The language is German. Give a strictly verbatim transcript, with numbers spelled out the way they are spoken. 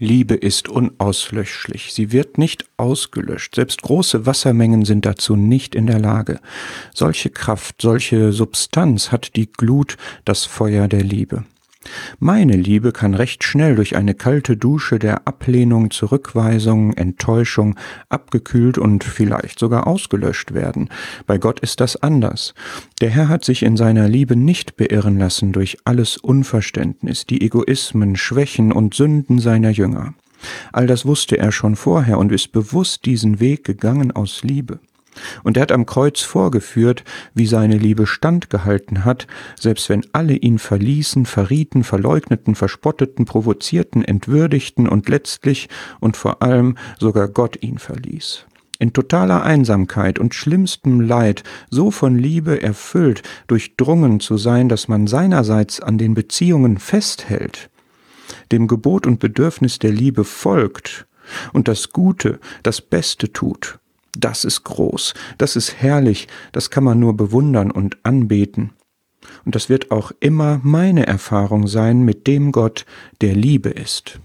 Liebe ist unauslöschlich. Sie wird nicht ausgelöscht. Selbst große Wassermengen sind dazu nicht in der Lage. Solche Kraft, solche Substanz hat die Glut, das Feuer der Liebe. Meine Liebe kann recht schnell durch eine kalte Dusche der Ablehnung, Zurückweisung, Enttäuschung abgekühlt und vielleicht sogar ausgelöscht werden. Bei Gott ist das anders. Der Herr hat sich in seiner Liebe nicht beirren lassen durch alles Unverständnis, die Egoismen, Schwächen und Sünden seiner Jünger. All das wusste er schon vorher und ist bewusst diesen Weg gegangen aus Liebe. Und er hat am Kreuz vorgeführt, wie seine Liebe standgehalten hat, selbst wenn alle ihn verließen, verrieten, verleugneten, verspotteten, provozierten, entwürdigten und letztlich und vor allem sogar Gott ihn verließ. In totaler Einsamkeit und schlimmstem Leid, so von Liebe erfüllt, durchdrungen zu sein, dass man seinerseits an den Beziehungen festhält, dem Gebot und Bedürfnis der Liebe folgt und das Gute, das Beste tut. Das ist groß, das ist herrlich, das kann man nur bewundern und anbeten. Und das wird auch immer meine Erfahrung sein mit dem Gott, der Liebe ist.